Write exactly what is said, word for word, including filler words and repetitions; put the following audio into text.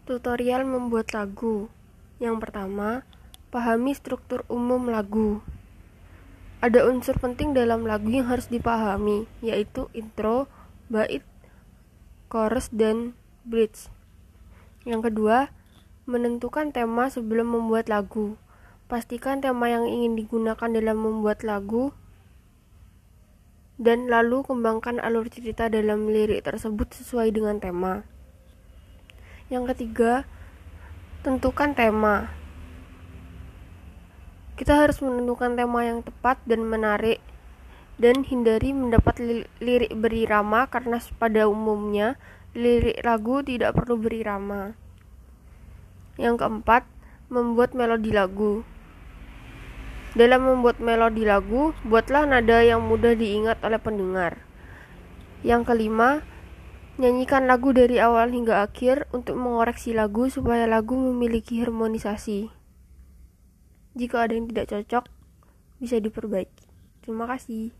Tutorial membuat lagu. Yang pertama, pahami struktur umum lagu. Ada unsur penting dalam lagu yang harus dipahami, yaitu intro, bait, chorus, dan bridge. Yang kedua, menentukan tema sebelum membuat lagu. Pastikan tema yang ingin digunakan dalam membuat lagu, dan lalu kembangkan alur cerita dalam lirik tersebut sesuai dengan tema. Yang ketiga, tentukan tema. Kita harus menentukan tema yang tepat dan menarik, dan hindari mendapat li- lirik berirama karena pada umumnya lirik lagu tidak perlu berirama. Yang keempat, membuat melodi lagu. Dalam membuat melodi lagu, buatlah nada yang mudah diingat oleh pendengar. Yang kelima, nyanyikan lagu dari awal hingga akhir untuk mengoreksi lagu supaya lagu memiliki harmonisasi. Jika ada yang tidak cocok, bisa diperbaiki. Terima kasih.